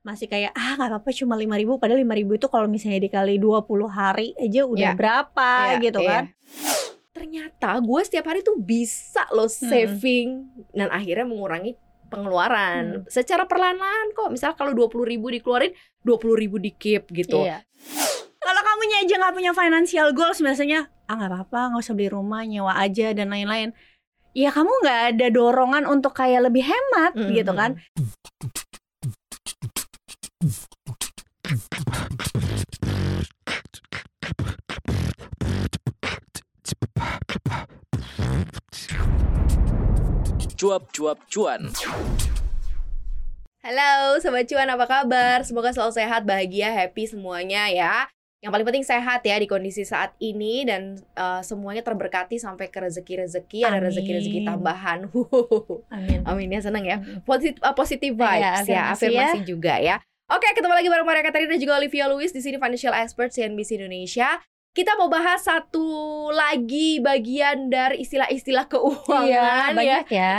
masih kayak ah nggak apa-apa cuma 5.000, padahal 5.000 itu kalau misalnya dikali 20 hari aja udah berapa gitu kan. Ternyata gue setiap hari tuh bisa loh saving dan akhirnya mengurangi pengeluaran secara perlahan-lahan kok. Misalnya kalau 20.000 dikeluarin, 20.000 di keep gitu. Kalau kamunya aja nggak punya financial goals, biasanya ah nggak apa-apa, nggak usah beli rumah, nyewa aja dan lain-lain. Ya kamu nggak ada dorongan untuk kayak lebih hemat gitu kan. Cuap Cuap Cuan. Halo Sobat Cuan, apa kabar? Semoga selalu sehat, bahagia, happy semuanya ya. Yang paling penting sehat ya di kondisi saat ini. Dan semuanya terberkati sampai ke rezeki-rezeki. Ada rezeki-rezeki tambahan. Amin. Amin ya, seneng ya. Positive vibes ya, afirmasi juga ya. Oke, ketemu lagi bareng Maria Katarina dan juga Olivia Louise di sini, Financial Expert CNBC Indonesia. Kita mau bahas satu lagi bagian dari istilah-istilah keuangan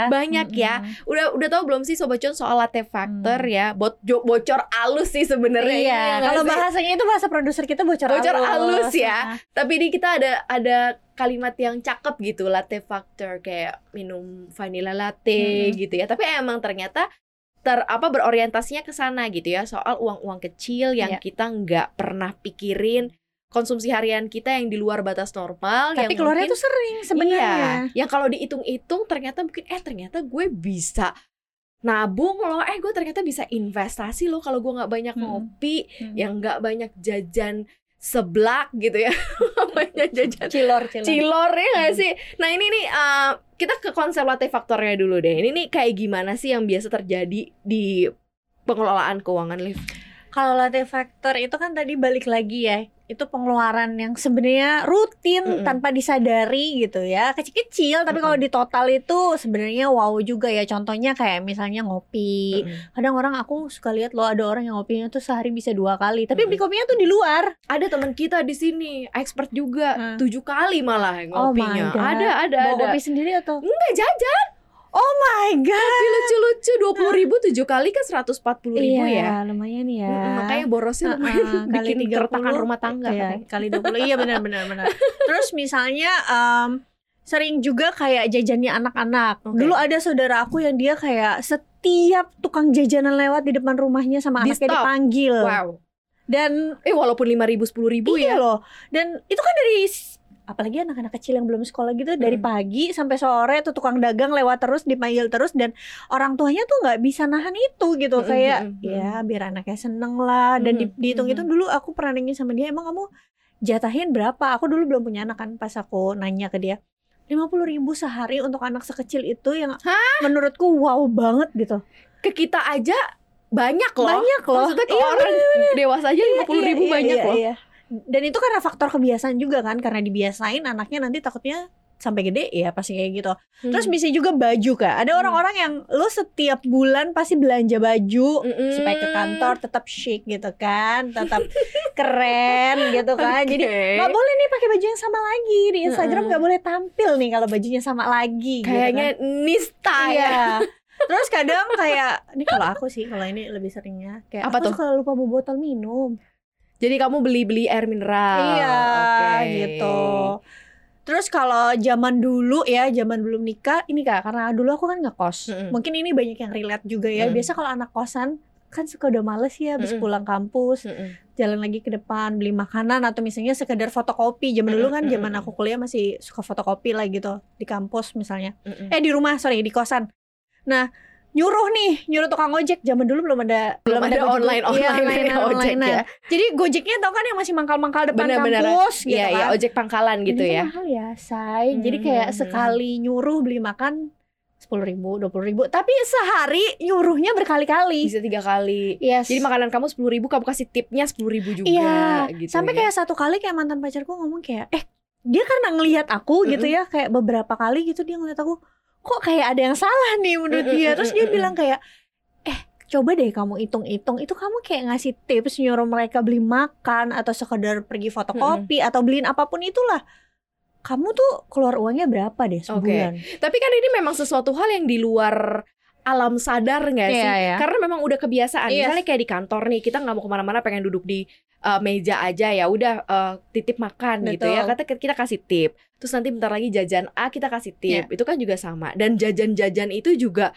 banyak ya. Udah tahu belum sih Sobat Cuan soal latte factor ya? Bocor alus sih sebenarnya. Iya. Kalau bahasanya itu bahasa produser kita bocor alus ya. Tapi ini kita ada kalimat yang cakep gitu, latte factor, kayak minum vanilla latte gitu ya. Tapi emang ternyata berorientasinya ke sana gitu ya, soal uang-uang kecil yang kita nggak pernah pikirin. Konsumsi harian kita yang di luar batas normal, tapi yang keluarnya mungkin, tuh sering sebenarnya. Yang kalau dihitung-hitung ternyata mungkin ternyata gue bisa nabung loh, gue ternyata bisa investasi loh kalau gue nggak banyak ngopi, yang nggak banyak jajan seblak gitu ya, banyak jajan cilor ya nggak sih. Nah ini nih kita ke konsep latte factor-nya dulu deh. Ini nih kayak gimana sih yang biasa terjadi di pengelolaan keuangan, Liv? Kalau latte factor itu kan tadi balik lagi ya, itu pengeluaran yang sebenarnya rutin tanpa disadari gitu ya, kecil-kecil tapi kalau di total itu sebenarnya wow juga ya. Contohnya kayak misalnya ngopi, kadang orang, aku suka lihat loh ada orang yang ngopinya tuh sehari bisa 2 kali, tapi beli kopinya tuh di luar. Ada teman kita di sini expert juga 7 kali malah ngopinya. Bawa kopi sendiri atau enggak, jajan. Oh my god, tapi lucu-lucu, 20.000 7 kali kan 140.000 ya. Lumayan ya. Makanya borosnya lumayan, bikin keretakan rumah tangga kali 20. Iya benar. Terus misalnya sering juga kayak jajannya anak-anak. Dulu ada saudara aku yang dia kayak setiap tukang jajanan lewat di depan rumahnya sama anaknya dipanggil. Wow. Dan walaupun 5.000 10.000 ya. Iya loh. Dan itu kan dari, apalagi anak-anak kecil yang belum sekolah gitu, dari pagi sampai sore tuh tukang dagang lewat terus, dipanggil terus, dan orang tuanya tuh nggak bisa nahan itu gitu. Kayak ya biar anaknya seneng lah. Dan dihitung itu dulu aku pernah nanya sama dia, emang kamu jatahin berapa? Aku dulu belum punya anak kan, pas aku nanya ke dia 50.000 sehari untuk anak sekecil itu, yang menurutku wow banget gitu. Ke kita aja banyak loh. Maksudnya ke orang dewasa aja 50.000 banyak loh. Dan itu karena faktor kebiasaan juga kan, karena dibiasain anaknya nanti takutnya sampai gede ya pasti kayak gitu. Terus bisa juga baju Kak. Ada orang-orang yang lo setiap bulan pasti belanja baju supaya ke kantor tetap chic gitu kan, tetap keren gitu kan. Jadi nggak boleh nih pakai baju yang sama lagi di Instagram, nggak boleh tampil nih kalau bajunya sama lagi. Kayaknya gitu kan. Nista ya. Terus kadang kayak ini, kalau aku sih kalau ini lebih seringnya kayak aku suka lupa bawa botol minum. Jadi kamu beli-beli air mineral. Iya, gitu. Terus kalau zaman belum nikah, ini Kak, karena dulu aku kan ngekos. Mungkin ini banyak yang relate juga ya. Biasa kalau anak kosan kan suka udah males ya, habis pulang kampus, jalan lagi ke depan, beli makanan, atau misalnya sekedar fotokopi. Zaman dulu kan, zaman aku kuliah masih suka fotokopi lah gitu, di kampus misalnya. Di kosan. Nah, nyuruh tukang ojek. Zaman dulu belum ada online ojek ya. Jadi gojeknya tau kan yang masih mangkal-mangkal depan kampus gitu kan. Iya, ojek pangkalan gitu ya. Mahal ya, say. Jadi kayak sekali nyuruh beli makan 10.000, 20.000, tapi sehari nyuruhnya berkali-kali. Bisa 3 kali. Yes. Jadi makanan kamu 10.000, kamu kasih tipnya 10.000 juga gitu. Sampai kayak satu kali kayak mantan pacarku ngomong kayak, dia karena ngelihat aku gitu ya, kayak beberapa kali gitu dia ngelihat aku, kok kayak ada yang salah nih menurut dia. Terus dia bilang kayak, coba deh kamu hitung-hitung, itu kamu kayak ngasih tips nyuruh mereka beli makan, atau sekedar pergi fotokopi, atau beliin apapun itulah, kamu tuh keluar uangnya berapa deh sebulan. Tapi kan ini memang sesuatu hal yang di luar alam sadar nggak sih? Yeah. Karena memang udah kebiasaan. Yes. Misalnya kayak di kantor nih, kita nggak mau kemana-mana, pengen duduk di meja aja, ya udah titip makan. Betul. Gitu ya. Kata kita kasih tip. Terus nanti bentar lagi jajan A kita kasih tip. Yeah. Itu kan juga sama. Dan jajan-jajan itu juga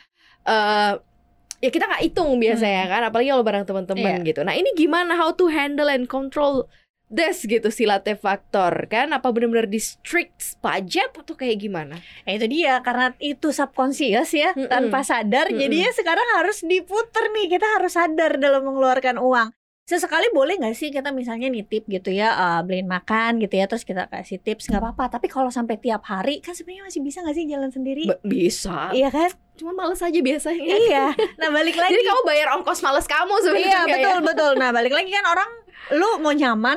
ya kita nggak hitung biasanya kan. Apalagi kalau bareng teman-teman gitu. Nah ini gimana how to handle and control this gitu si latte factor kan? Apa benar-benar di strict pajak atau kayak gimana? Ya itu dia, karena itu subconscious ya, tanpa sadar. Jadinya sekarang harus diputer nih, kita harus sadar dalam mengeluarkan uang. Sesekali boleh nggak sih kita misalnya nitip gitu ya, beliin makan gitu ya, terus kita kasih tips, nggak apa-apa. Tapi kalau sampai tiap hari kan sebenarnya masih bisa nggak sih jalan sendiri? Bisa. Iya kan? Cuma males aja biasanya. Iya. Nah balik lagi. Jadi kamu bayar ongkos males kamu sebenarnya. Iya betul ya? Betul. Nah balik lagi kan orang, lu mau nyaman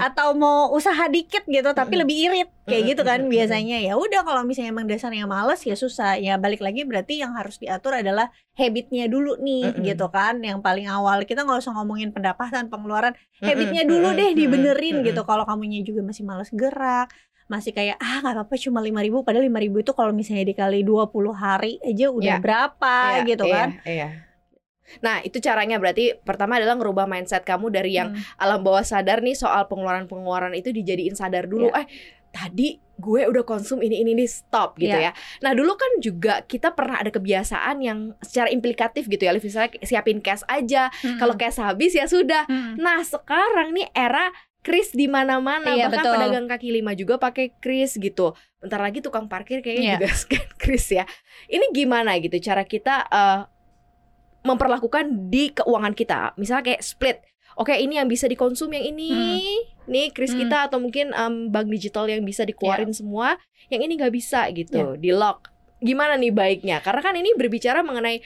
atau mau usaha dikit gitu tapi lebih irit kayak gitu kan biasanya. Ya udah kalau misalnya emang dasarnya malas ya susah. Ya balik lagi berarti yang harus diatur adalah habitnya dulu nih gitu kan. Yang paling awal kita nggak usah ngomongin pendapatan, pengeluaran, habitnya dulu deh dibenerin gitu. Kalau kamunya juga masih malas gerak, masih kayak nggak apa-apa cuma 5.000, padahal 5.000 itu kalau misalnya dikali 20 hari aja udah berapa gitu kan. Nah itu caranya berarti pertama adalah ngerubah mindset kamu dari yang alam bawah sadar nih soal pengeluaran-pengeluaran itu dijadiin sadar dulu. Tadi gue udah konsum ini stop gitu ya. Nah dulu kan juga kita pernah ada kebiasaan yang secara implikatif gitu ya, misalnya siapin cash aja, kalau cash habis ya sudah. Nah sekarang nih era QRIS di mana-mana, bahkan pedagang kaki lima juga pakai QRIS gitu. Bentar lagi tukang parkir kayaknya juga scan QRIS ya. Ini gimana gitu cara kita memperlakukan di keuangan kita, misalnya kayak split. Oke, ini yang bisa dikonsum yang ini, nih QRIS kita, atau mungkin bank digital yang bisa dikeluarin semua, yang ini nggak bisa gitu, di lock. Gimana nih baiknya? Karena kan ini berbicara mengenai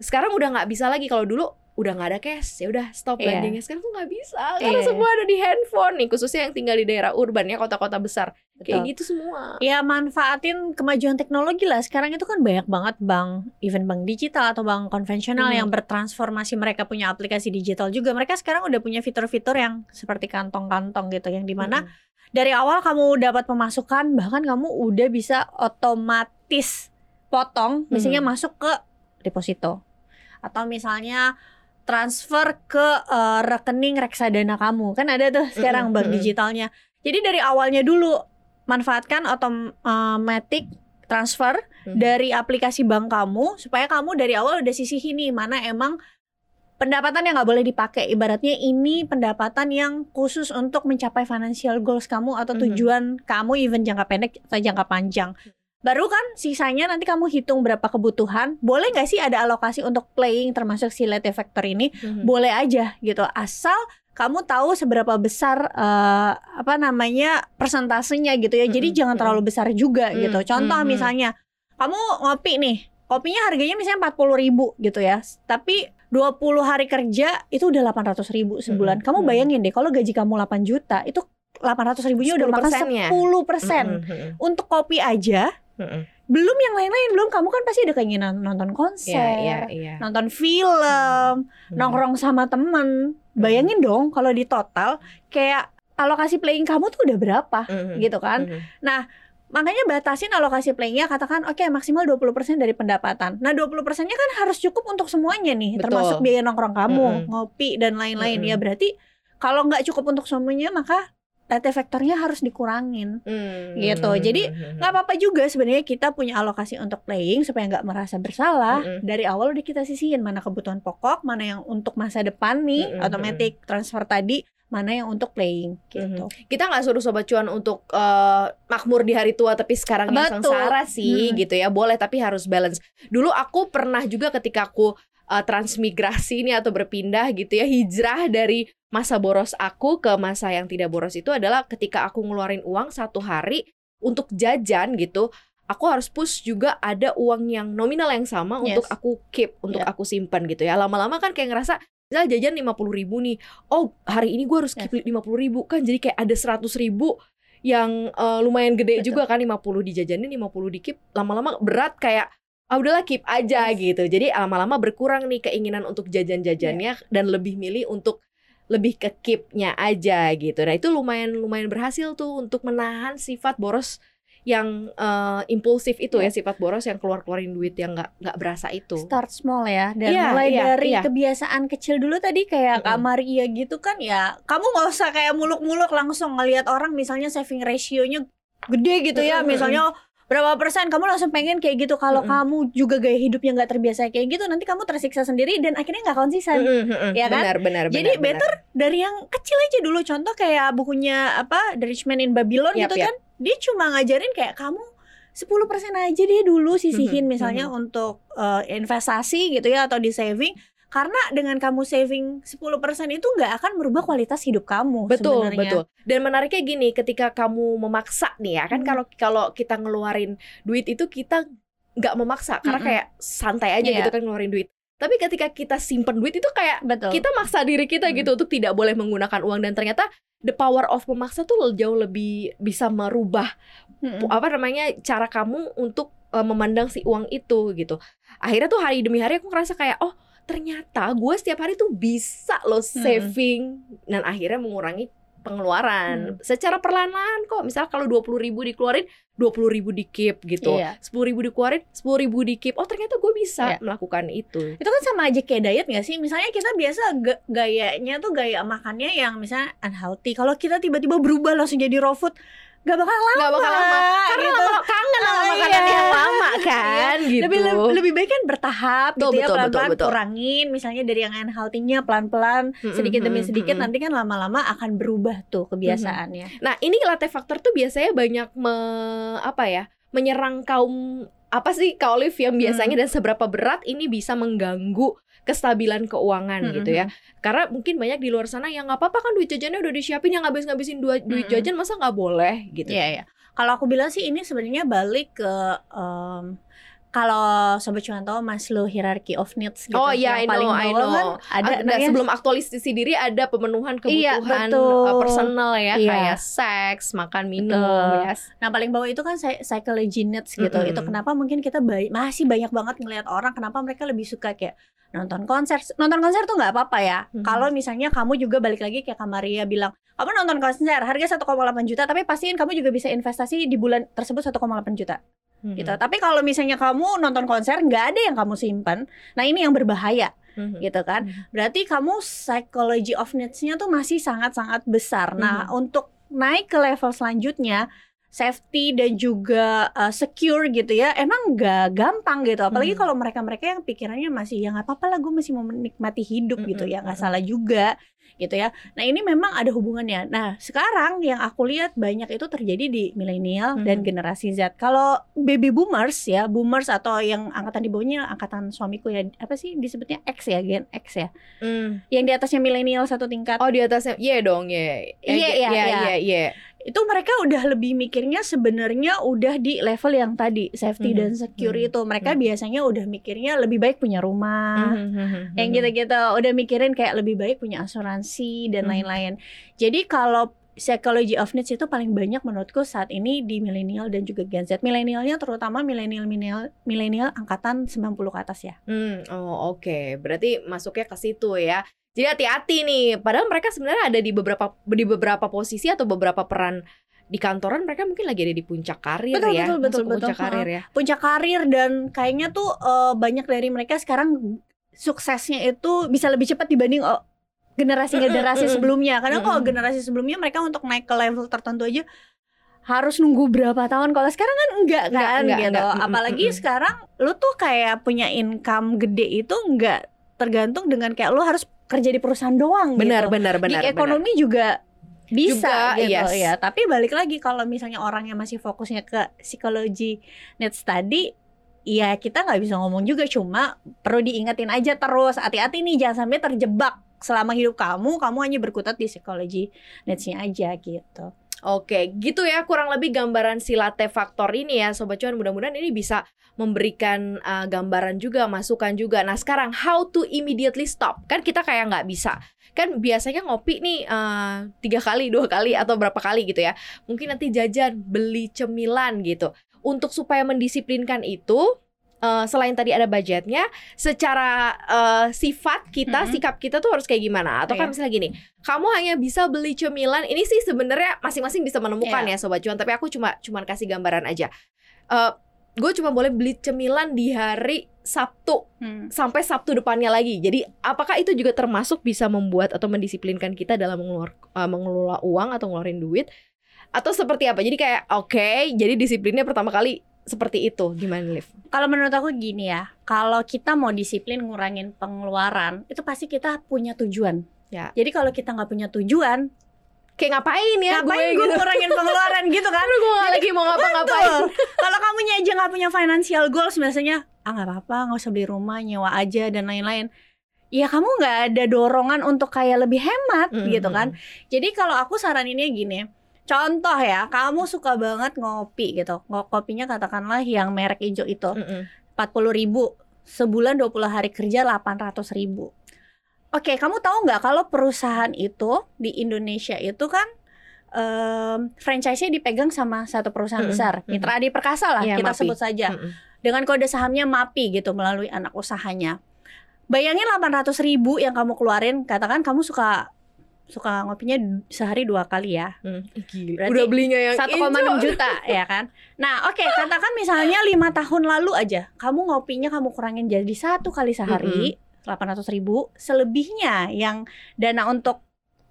sekarang udah nggak bisa lagi. Kalau dulu udah nggak ada cash, ya udah stop lendingnya. Sekarang tuh nggak bisa, karena semua ada di handphone nih, khususnya yang tinggal di daerah urban ya, kota-kota besar. Kayak gitu semua. Ya manfaatin kemajuan teknologi lah. Sekarang itu kan banyak banget bank, even bank digital atau bank konvensional yang bertransformasi. Mereka punya aplikasi digital juga. Mereka sekarang udah punya fitur-fitur yang seperti kantong-kantong gitu, yang dimana dari awal kamu dapat pemasukan, bahkan kamu udah bisa otomatis potong, misalnya masuk ke deposito, atau misalnya transfer ke rekening reksadana kamu. Kan ada tuh sekarang bank digitalnya. Jadi dari awalnya dulu manfaatkan automatic transfer dari aplikasi bank kamu, supaya kamu dari awal udah sisihin nih mana emang pendapatan yang gak boleh dipakai. Ibaratnya ini pendapatan yang khusus untuk mencapai financial goals kamu atau tujuan kamu, even jangka pendek atau jangka panjang. Baru kan sisanya nanti kamu hitung berapa kebutuhan. Boleh gak sih ada alokasi untuk playing, termasuk si latte factor ini? Boleh aja gitu, asal kamu tahu seberapa besar persentasenya gitu ya. Jadi jangan terlalu besar juga gitu. Contoh misalnya kamu ngopi nih, kopinya harganya misalnya 40.000 gitu ya, tapi 20 hari kerja itu udah 800.000 sebulan. Kamu bayangin deh kalau gaji kamu 8 juta, itu 800.000-nya udah makan 10%. Untuk kopi aja, belum yang lain-lain. Belum kamu kan pasti ada keinginan nonton konser, nonton film, nongkrong sama temen. Bayangin dong kalau di total kayak alokasi playing kamu tuh udah berapa gitu kan. Nah makanya batasin alokasi playingnya. Katakan oke, maksimal 20% dari pendapatan. Nah 20%-nya kan harus cukup untuk semuanya nih. Betul. Termasuk biaya nongkrong kamu, ngopi dan lain-lain. Ya berarti kalau nggak cukup untuk semuanya, maka latte factor-nya harus dikurangin gitu. Jadi gak apa-apa juga sebenarnya kita punya alokasi untuk playing, supaya gak merasa bersalah. Dari awal udah kita sisihin mana kebutuhan pokok, mana yang untuk masa depan nih, automatic transfer tadi, mana yang untuk playing gitu. Kita gak suruh sobat cuan untuk makmur di hari tua tapi sekarang yang sengsara sih gitu ya. Boleh tapi harus balance. Dulu aku pernah juga ketika aku transmigrasi ini atau berpindah gitu ya, hijrah dari masa boros aku ke masa yang tidak boros, itu adalah ketika aku ngeluarin uang satu hari untuk jajan gitu, aku harus push juga ada uang yang nominal yang sama untuk aku keep, untuk aku simpan gitu ya. Lama-lama kan kayak ngerasa misalnya jajan 50.000 nih, oh hari ini gue harus keep 50.000 kan, jadi kayak ada 100.000 yang lumayan gede. Juga kan 50 dijajanin, 50 di keep, lama-lama berat kayak udahlah keep aja gitu. Jadi lama-lama berkurang nih keinginan untuk jajan-jajannya dan lebih milih untuk lebih ke keep-nya aja gitu. Nah itu lumayan berhasil tuh untuk menahan sifat boros yang impulsif itu ya, sifat boros yang keluarin duit yang nggak berasa itu. Start small ya, dan mulai dari kebiasaan kecil dulu tadi kayak Kak Maria gitu kan ya. Kamu nggak usah kayak muluk-muluk langsung ngelihat orang misalnya saving ratio-nya gede gitu ya, misalnya berapa persen, kamu langsung pengen kayak gitu. Kalau kamu juga gaya hidupnya nggak terbiasa kayak gitu, nanti kamu tersiksa sendiri dan akhirnya nggak konsisten, ya kan? Benar. Jadi better dari yang kecil aja dulu. Contoh kayak bukunya apa, The Rich Man in Babylon gitu kan? Dia cuma ngajarin kayak kamu 10% aja dia dulu sisihin misalnya untuk investasi gitu ya atau di saving. Karena dengan kamu saving 10% itu nggak akan merubah kualitas hidup kamu sebenarnya. Betul. Dan menariknya gini, ketika kamu memaksa nih ya kan, kalau kita ngeluarin duit itu kita nggak memaksa karena kayak santai aja gitu kan ngeluarin duit. Tapi ketika kita simpen duit itu kayak kita maksa diri kita gitu untuk tidak boleh menggunakan uang, dan ternyata the power of memaksa tuh jauh lebih bisa merubah cara kamu untuk memandang si uang itu gitu. Akhirnya tuh hari demi hari aku ngerasa kayak oh, ternyata gue setiap hari tuh bisa loh saving dan akhirnya mengurangi pengeluaran secara perlahan-lahan kok. Misal kalau 20.000 dikeluarin, 20.000 di keep gitu. 10.000 dikeluarin, 10.000 di keep. Oh, ternyata gue bisa melakukan itu. Itu kan sama aja kayak diet gak sih? Misalnya kita biasa gayanya tuh gaya makannya yang misalnya unhealthy. Kalau kita tiba-tiba berubah langsung jadi raw food, Gak bakal lama. Karena gitu. Lama kangen sama makanan yang lama kan gitu. Lebih baik kan bertahap gitu ya, pelan-pelan kurangin. Misalnya dari yang unhealthy-nya pelan-pelan, sedikit demi sedikit, nanti kan lama-lama akan berubah tuh kebiasaannya. Nah ini latte factor tuh biasanya banyak menyerang kaum, apa sih Kak Olive, yang biasanya dan seberapa berat ini bisa mengganggu kestabilan keuangan gitu ya. Karena mungkin banyak di luar sana yang nggak apa-apa kan duit jajannya udah disiapin, yang ngabis-ngabisin duit jajan masa nggak boleh gitu. Iya. Kalau aku bilang sih ini sebenarnya balik ke kalau sobat cuan tahu Maslow Hierarchy of Needs gitu. Oh iya, I know. Kan ada sebelum aktualisasi diri ada pemenuhan kebutuhan personal ya, kayak seks, makan, minum. Yes. Nah paling bawah itu kan psychology needs gitu. Itu kenapa mungkin kita masih banyak banget ngelihat orang kenapa mereka lebih suka kayak nonton konser tuh nggak apa-apa ya. Kalau misalnya kamu juga balik lagi kayak Kak Maria bilang, kamu nonton konser harga 1,8 juta, tapi pastiin kamu juga bisa investasi di bulan tersebut 1,8 juta. Gitu. Tapi kalau misalnya kamu nonton konser nggak ada yang kamu simpan, nah ini yang berbahaya. Gitu kan. Berarti kamu psychology of needs-nya tuh masih sangat-sangat besar. Nah, untuk naik ke level selanjutnya safety dan juga secure gitu ya, emang gak gampang gitu. Apalagi kalau mereka-mereka yang pikirannya masih ya gak apa-apa lah, gue masih mau menikmati hidup gitu ya, gak salah juga gitu ya. Nah ini memang ada hubungannya. Nah sekarang yang aku lihat banyak itu terjadi di milenial dan generasi Z. Kalau baby boomers ya, boomers atau yang angkatan di bawahnya, angkatan suamiku ya, apa sih disebutnya X ya, gen X ya, yang di atasnya milenial satu tingkat. Oh di atasnya, iya. Itu mereka udah lebih mikirnya sebenarnya udah di level yang tadi safety dan secure itu. Mereka biasanya udah mikirnya lebih baik punya rumah, yang gitu-gitu. Udah mikirin kayak lebih baik punya asuransi dan lain-lain. Jadi kalau psychology of needs itu paling banyak menurutku saat ini di milenial dan juga Gen Z. Milenialnya terutama milenial angkatan 90 ke atas ya. Oh, oke. Berarti masuknya ke situ ya. Jadi hati-hati nih, padahal mereka sebenarnya ada di beberapa posisi atau beberapa peran di kantoran, mereka mungkin lagi ada di puncak karir. Betul, puncak karir ya. Puncak karir, dan kayaknya tuh banyak dari mereka sekarang suksesnya itu bisa lebih cepat dibanding generasi-generasi sebelumnya. Karena kalau generasi sebelumnya mereka untuk naik ke level tertentu aja harus nunggu berapa tahun, kalau sekarang kan enggak. Apalagi sekarang lu tuh kayak punya income gede itu enggak tergantung dengan kayak lo harus kerja di perusahaan doang. Benar. Di ekonomi juga bisa gitu ya. Tapi balik lagi kalau misalnya orang yang masih fokusnya ke psikologi net study, ya kita nggak bisa ngomong juga. Cuma perlu diingetin aja terus, hati-hati nih jangan sampai terjebak selama hidup kamu hanya berkutat di psikologi netsnya aja gitu. Oke, gitu ya kurang lebih gambaran si latte factor ini ya Sobat Cuan. Mudah-mudahan ini bisa memberikan gambaran juga, masukan juga. Nah sekarang how to immediately stop. Kan kita kayak gak bisa, kan biasanya ngopi nih 3 kali, 2 kali atau berapa kali gitu ya. Mungkin nanti jajan, beli cemilan gitu. Untuk supaya mendisiplinkan itu selain tadi ada budgetnya, secara sifat kita, sikap kita tuh harus kayak gimana? Atau kan misalnya gini, kamu hanya bisa beli cemilan. Ini sih sebenarnya masing-masing bisa menemukan ya Sobat Cuan, tapi aku cuma kasih gambaran aja. Gue cuma boleh beli cemilan di hari Sabtu sampai Sabtu depannya lagi. Jadi apakah itu juga termasuk bisa membuat atau mendisiplinkan kita dalam mengelola uang atau ngeluarin duit? Atau seperti apa? Jadi kayak jadi disiplinnya pertama kali seperti itu. Gimana, Liv? Kalau menurut aku gini ya, kalau kita mau disiplin ngurangin pengeluaran, itu pasti kita punya tujuan ya. Jadi kalau kita gak punya tujuan, kayak ngapain gue gitu, ngurangin pengeluaran gitu kan. Aduh, gue jadi, lagi mau ngapa-ngapain. Kalau kamunya aja gak punya financial goals, biasanya gak apa-apa, gak usah beli rumah, nyewa aja dan lain-lain. Ya kamu gak ada dorongan untuk kayak lebih hemat gitu kan. Jadi kalau aku saraninnya gini, contoh ya, kamu suka banget ngopi gitu, kopinya katakanlah yang merek hijau itu 40.000, sebulan 20 hari kerja 800.000. Oke, kamu tahu nggak kalau perusahaan itu di Indonesia itu kan franchise-nya dipegang sama satu perusahaan besar, Mitra Adi Perkasa lah, ya, kita MAPI sebut saja, dengan kode sahamnya MAPI gitu, melalui anak usahanya. Bayangin 800.000 yang kamu keluarin, katakan kamu suka ngopinya sehari 2 kali ya. Gila. Udah belinya yang 1,6 juta ya kan. Nah, oke, katakan misalnya 5 tahun lalu aja kamu ngopinya kamu kurangin jadi 1 kali sehari 800.000, selebihnya yang dana untuk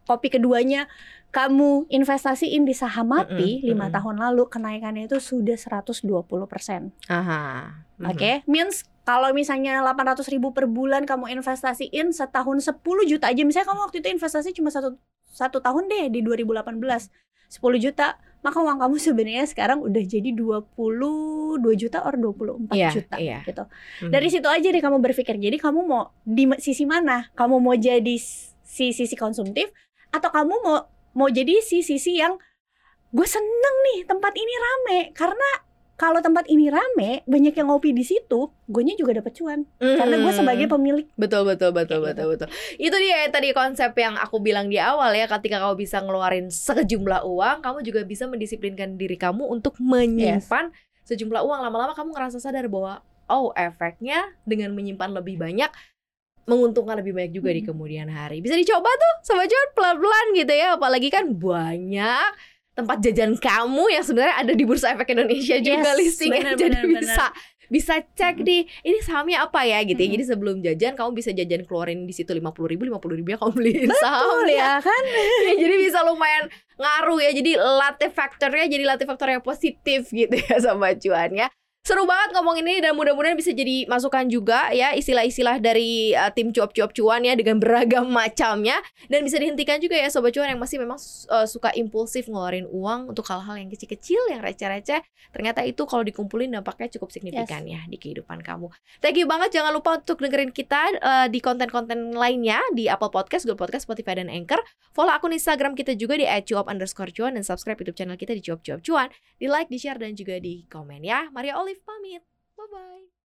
kopi keduanya kamu investasiin di saham MAPI 5 tahun lalu kenaikannya itu sudah 120%. Oke, means kalau misalnya 800.000 per bulan kamu investasiin setahun 10 juta aja. Misalnya kamu waktu itu investasi cuma satu tahun deh di 2018. 10 juta, maka uang kamu sebenarnya sekarang udah jadi 22 juta or 24 juta gitu. Dari situ aja deh kamu berpikir. Jadi kamu mau di sisi mana? Kamu mau jadi sisi konsumtif atau kamu mau jadi sisi yang gue seneng nih tempat ini rame, karena kalau tempat ini rame, banyak yang ngopi di situ, guenya juga dapat cuan. Karena gue sebagai pemilik. Betul. Itu dia tadi konsep yang aku bilang di awal ya, ketika kamu bisa ngeluarin sejumlah uang, kamu juga bisa mendisiplinkan diri kamu untuk menyimpan sejumlah uang. Lama-lama kamu ngerasa sadar bahwa efeknya dengan menyimpan lebih banyak menguntungkan lebih banyak juga di kemudian hari. Bisa dicoba tuh sama John pelan-pelan gitu ya, apalagi kan banyak tempat jajan kamu yang sebenarnya ada di Bursa Efek Indonesia juga listingnya, jadi bisa cek di ini sahamnya apa ya gitu ya. Jadi sebelum jajan kamu bisa jajan keluarin di situ 50 ribu ya kamu beliin saham ya kan. Jadi bisa lumayan ngaruh ya, jadi latte factornya positif gitu ya sama cuannya. Seru banget ngomong ini dan mudah-mudahan bisa jadi masukan juga ya, istilah-istilah dari tim cuap-cuap cuan ya dengan beragam macamnya, dan bisa dihentikan juga ya Sobat Cuan yang masih memang suka impulsif ngeluarin uang untuk hal-hal yang kecil-kecil, yang receh-receh. Ternyata itu kalau dikumpulin dampaknya cukup signifikan ya di kehidupan kamu. Thank you banget, jangan lupa untuk dengerin kita di konten-konten lainnya di Apple Podcast, Google Podcast, Spotify dan Anchor. Follow akun Instagram kita juga di @cuap_cuan dan subscribe YouTube channel kita di cuap-cuap cuan. Di like, di share dan juga di komen ya. Maria Oli pamit. Bye-bye.